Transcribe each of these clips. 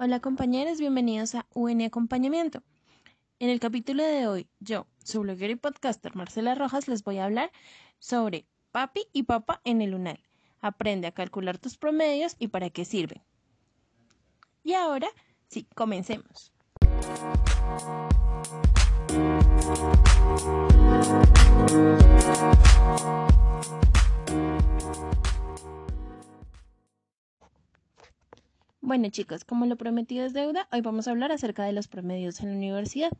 Hola compañeros, bienvenidos a UN Acompañamiento. En el capítulo de hoy, yo, su bloguera y podcaster Marcela Rojas, les voy a hablar sobre papi y papá en el UNAL. Aprende a calcular tus promedios y para qué sirven. Y ahora, sí, comencemos. Bueno chicos, como lo prometido es deuda, hoy vamos a hablar acerca de los promedios en la universidad,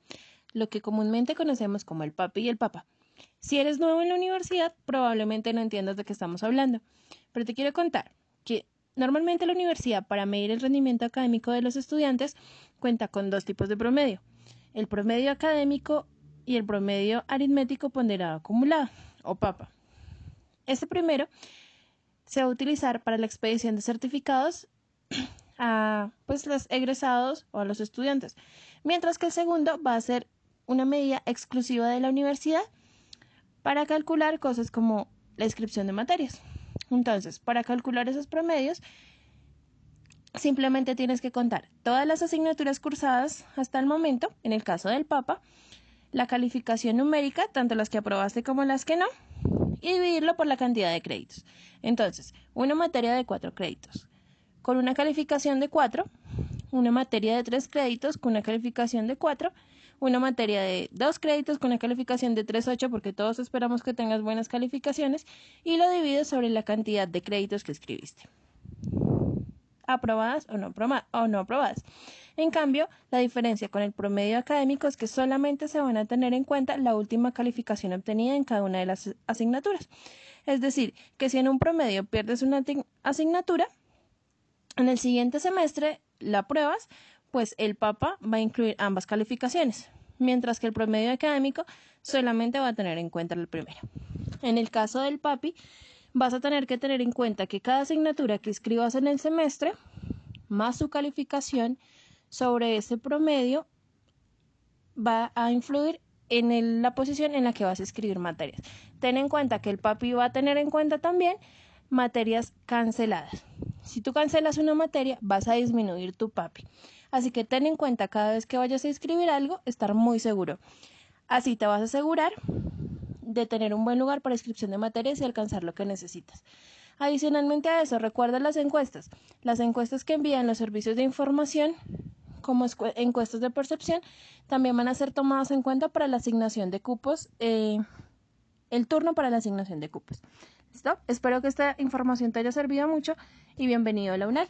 lo que comúnmente conocemos como el papi y el papá. Si eres nuevo en la universidad, probablemente no entiendas de qué estamos hablando, pero te quiero contar que normalmente la universidad, para medir el rendimiento académico de los estudiantes, cuenta con dos tipos de promedio, el promedio académico y el promedio aritmético ponderado acumulado, o PAPA. Este primero se va a utilizar para la expedición de certificados a los egresados o a los estudiantes, mientras que el segundo va a ser una medida exclusiva de la universidad para calcular cosas como la inscripción de materias. Entonces, para calcular esos promedios, simplemente tienes que contar todas las asignaturas cursadas hasta el momento, en el caso del PAPA, la calificación numérica, tanto las que aprobaste como las que no, y dividirlo por la cantidad de créditos. Entonces, una materia de 4 créditos con una calificación de 4, una materia de 3 créditos con una calificación de 4, una materia de 2 créditos con una calificación de 3.8, porque todos esperamos que tengas buenas calificaciones, y lo divides sobre la cantidad de créditos que escribiste, aprobadas o no aprobadas. En cambio, la diferencia con el promedio académico es que solamente se van a tener en cuenta la última calificación obtenida en cada una de las asignaturas. Es decir, que si en un promedio pierdes una asignatura, en el siguiente semestre la pruebas, pues el PAPA va a incluir ambas calificaciones, mientras que el promedio académico solamente va a tener en cuenta el primero. En el caso del papi, vas a tener que tener en cuenta que cada asignatura que escribas en el semestre, más su calificación sobre ese promedio, va a influir en la posición en la que vas a escribir materias. Ten en cuenta que el papi va a tener en cuenta también materias canceladas. Si tú cancelas una materia, vas a disminuir tu papi. Así que ten en cuenta cada vez que vayas a escribir algo, estar muy seguro. Así te vas a asegurar de tener un buen lugar para inscripción de materias y alcanzar lo que necesitas. Adicionalmente a eso, recuerda las encuestas. Las encuestas que envían los servicios de información, como encuestas de percepción, también van a ser tomadas en cuenta para la asignación de cupos, el turno para la asignación de cupos. ¿Listo? Espero que esta información te haya servido mucho y bienvenido a la UNED.